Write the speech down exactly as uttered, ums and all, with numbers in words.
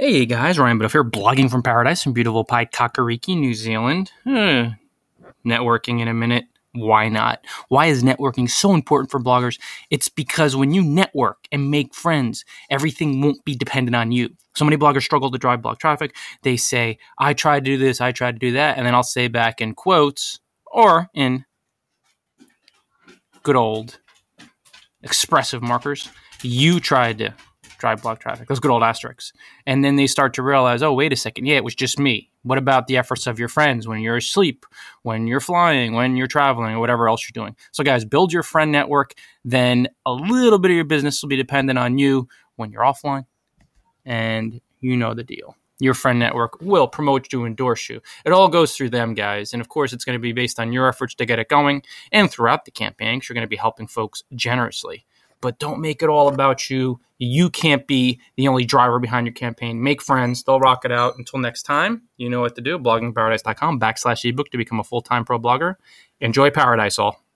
Hey guys, Ryan Badoff here, blogging from paradise in beautiful Paekakariki, New Zealand. Uh, networking in a minute. Why not? Why is networking so important for bloggers? It's because when you network and make friends, everything won't be dependent on you. So many bloggers struggle to drive blog traffic. They say, I tried to do this, I tried to do that, and then I'll say back in quotes or in good old expressive markers, you tried to drive blog traffic, those good old asterisks. And then they start to realize, oh, wait a second. Yeah, it was just me. What about the efforts of your friends when you're asleep, when you're flying, when you're traveling, or whatever else you're doing? So guys, build your friend network. Then a little bit of your business will be dependent on you when you're offline. And you know the deal. Your friend network will promote you, endorse you. It all goes through them, guys. And of course, it's going to be based on your efforts to get it going. And throughout the campaign, you're going to be helping folks generously. But don't make it all about you. You can't be the only driver behind your campaign. Make friends. They'll rock it out. Until next time, you know what to do. blogging paradise dot com backslash ebook to become a full-time pro blogger. Enjoy paradise, all.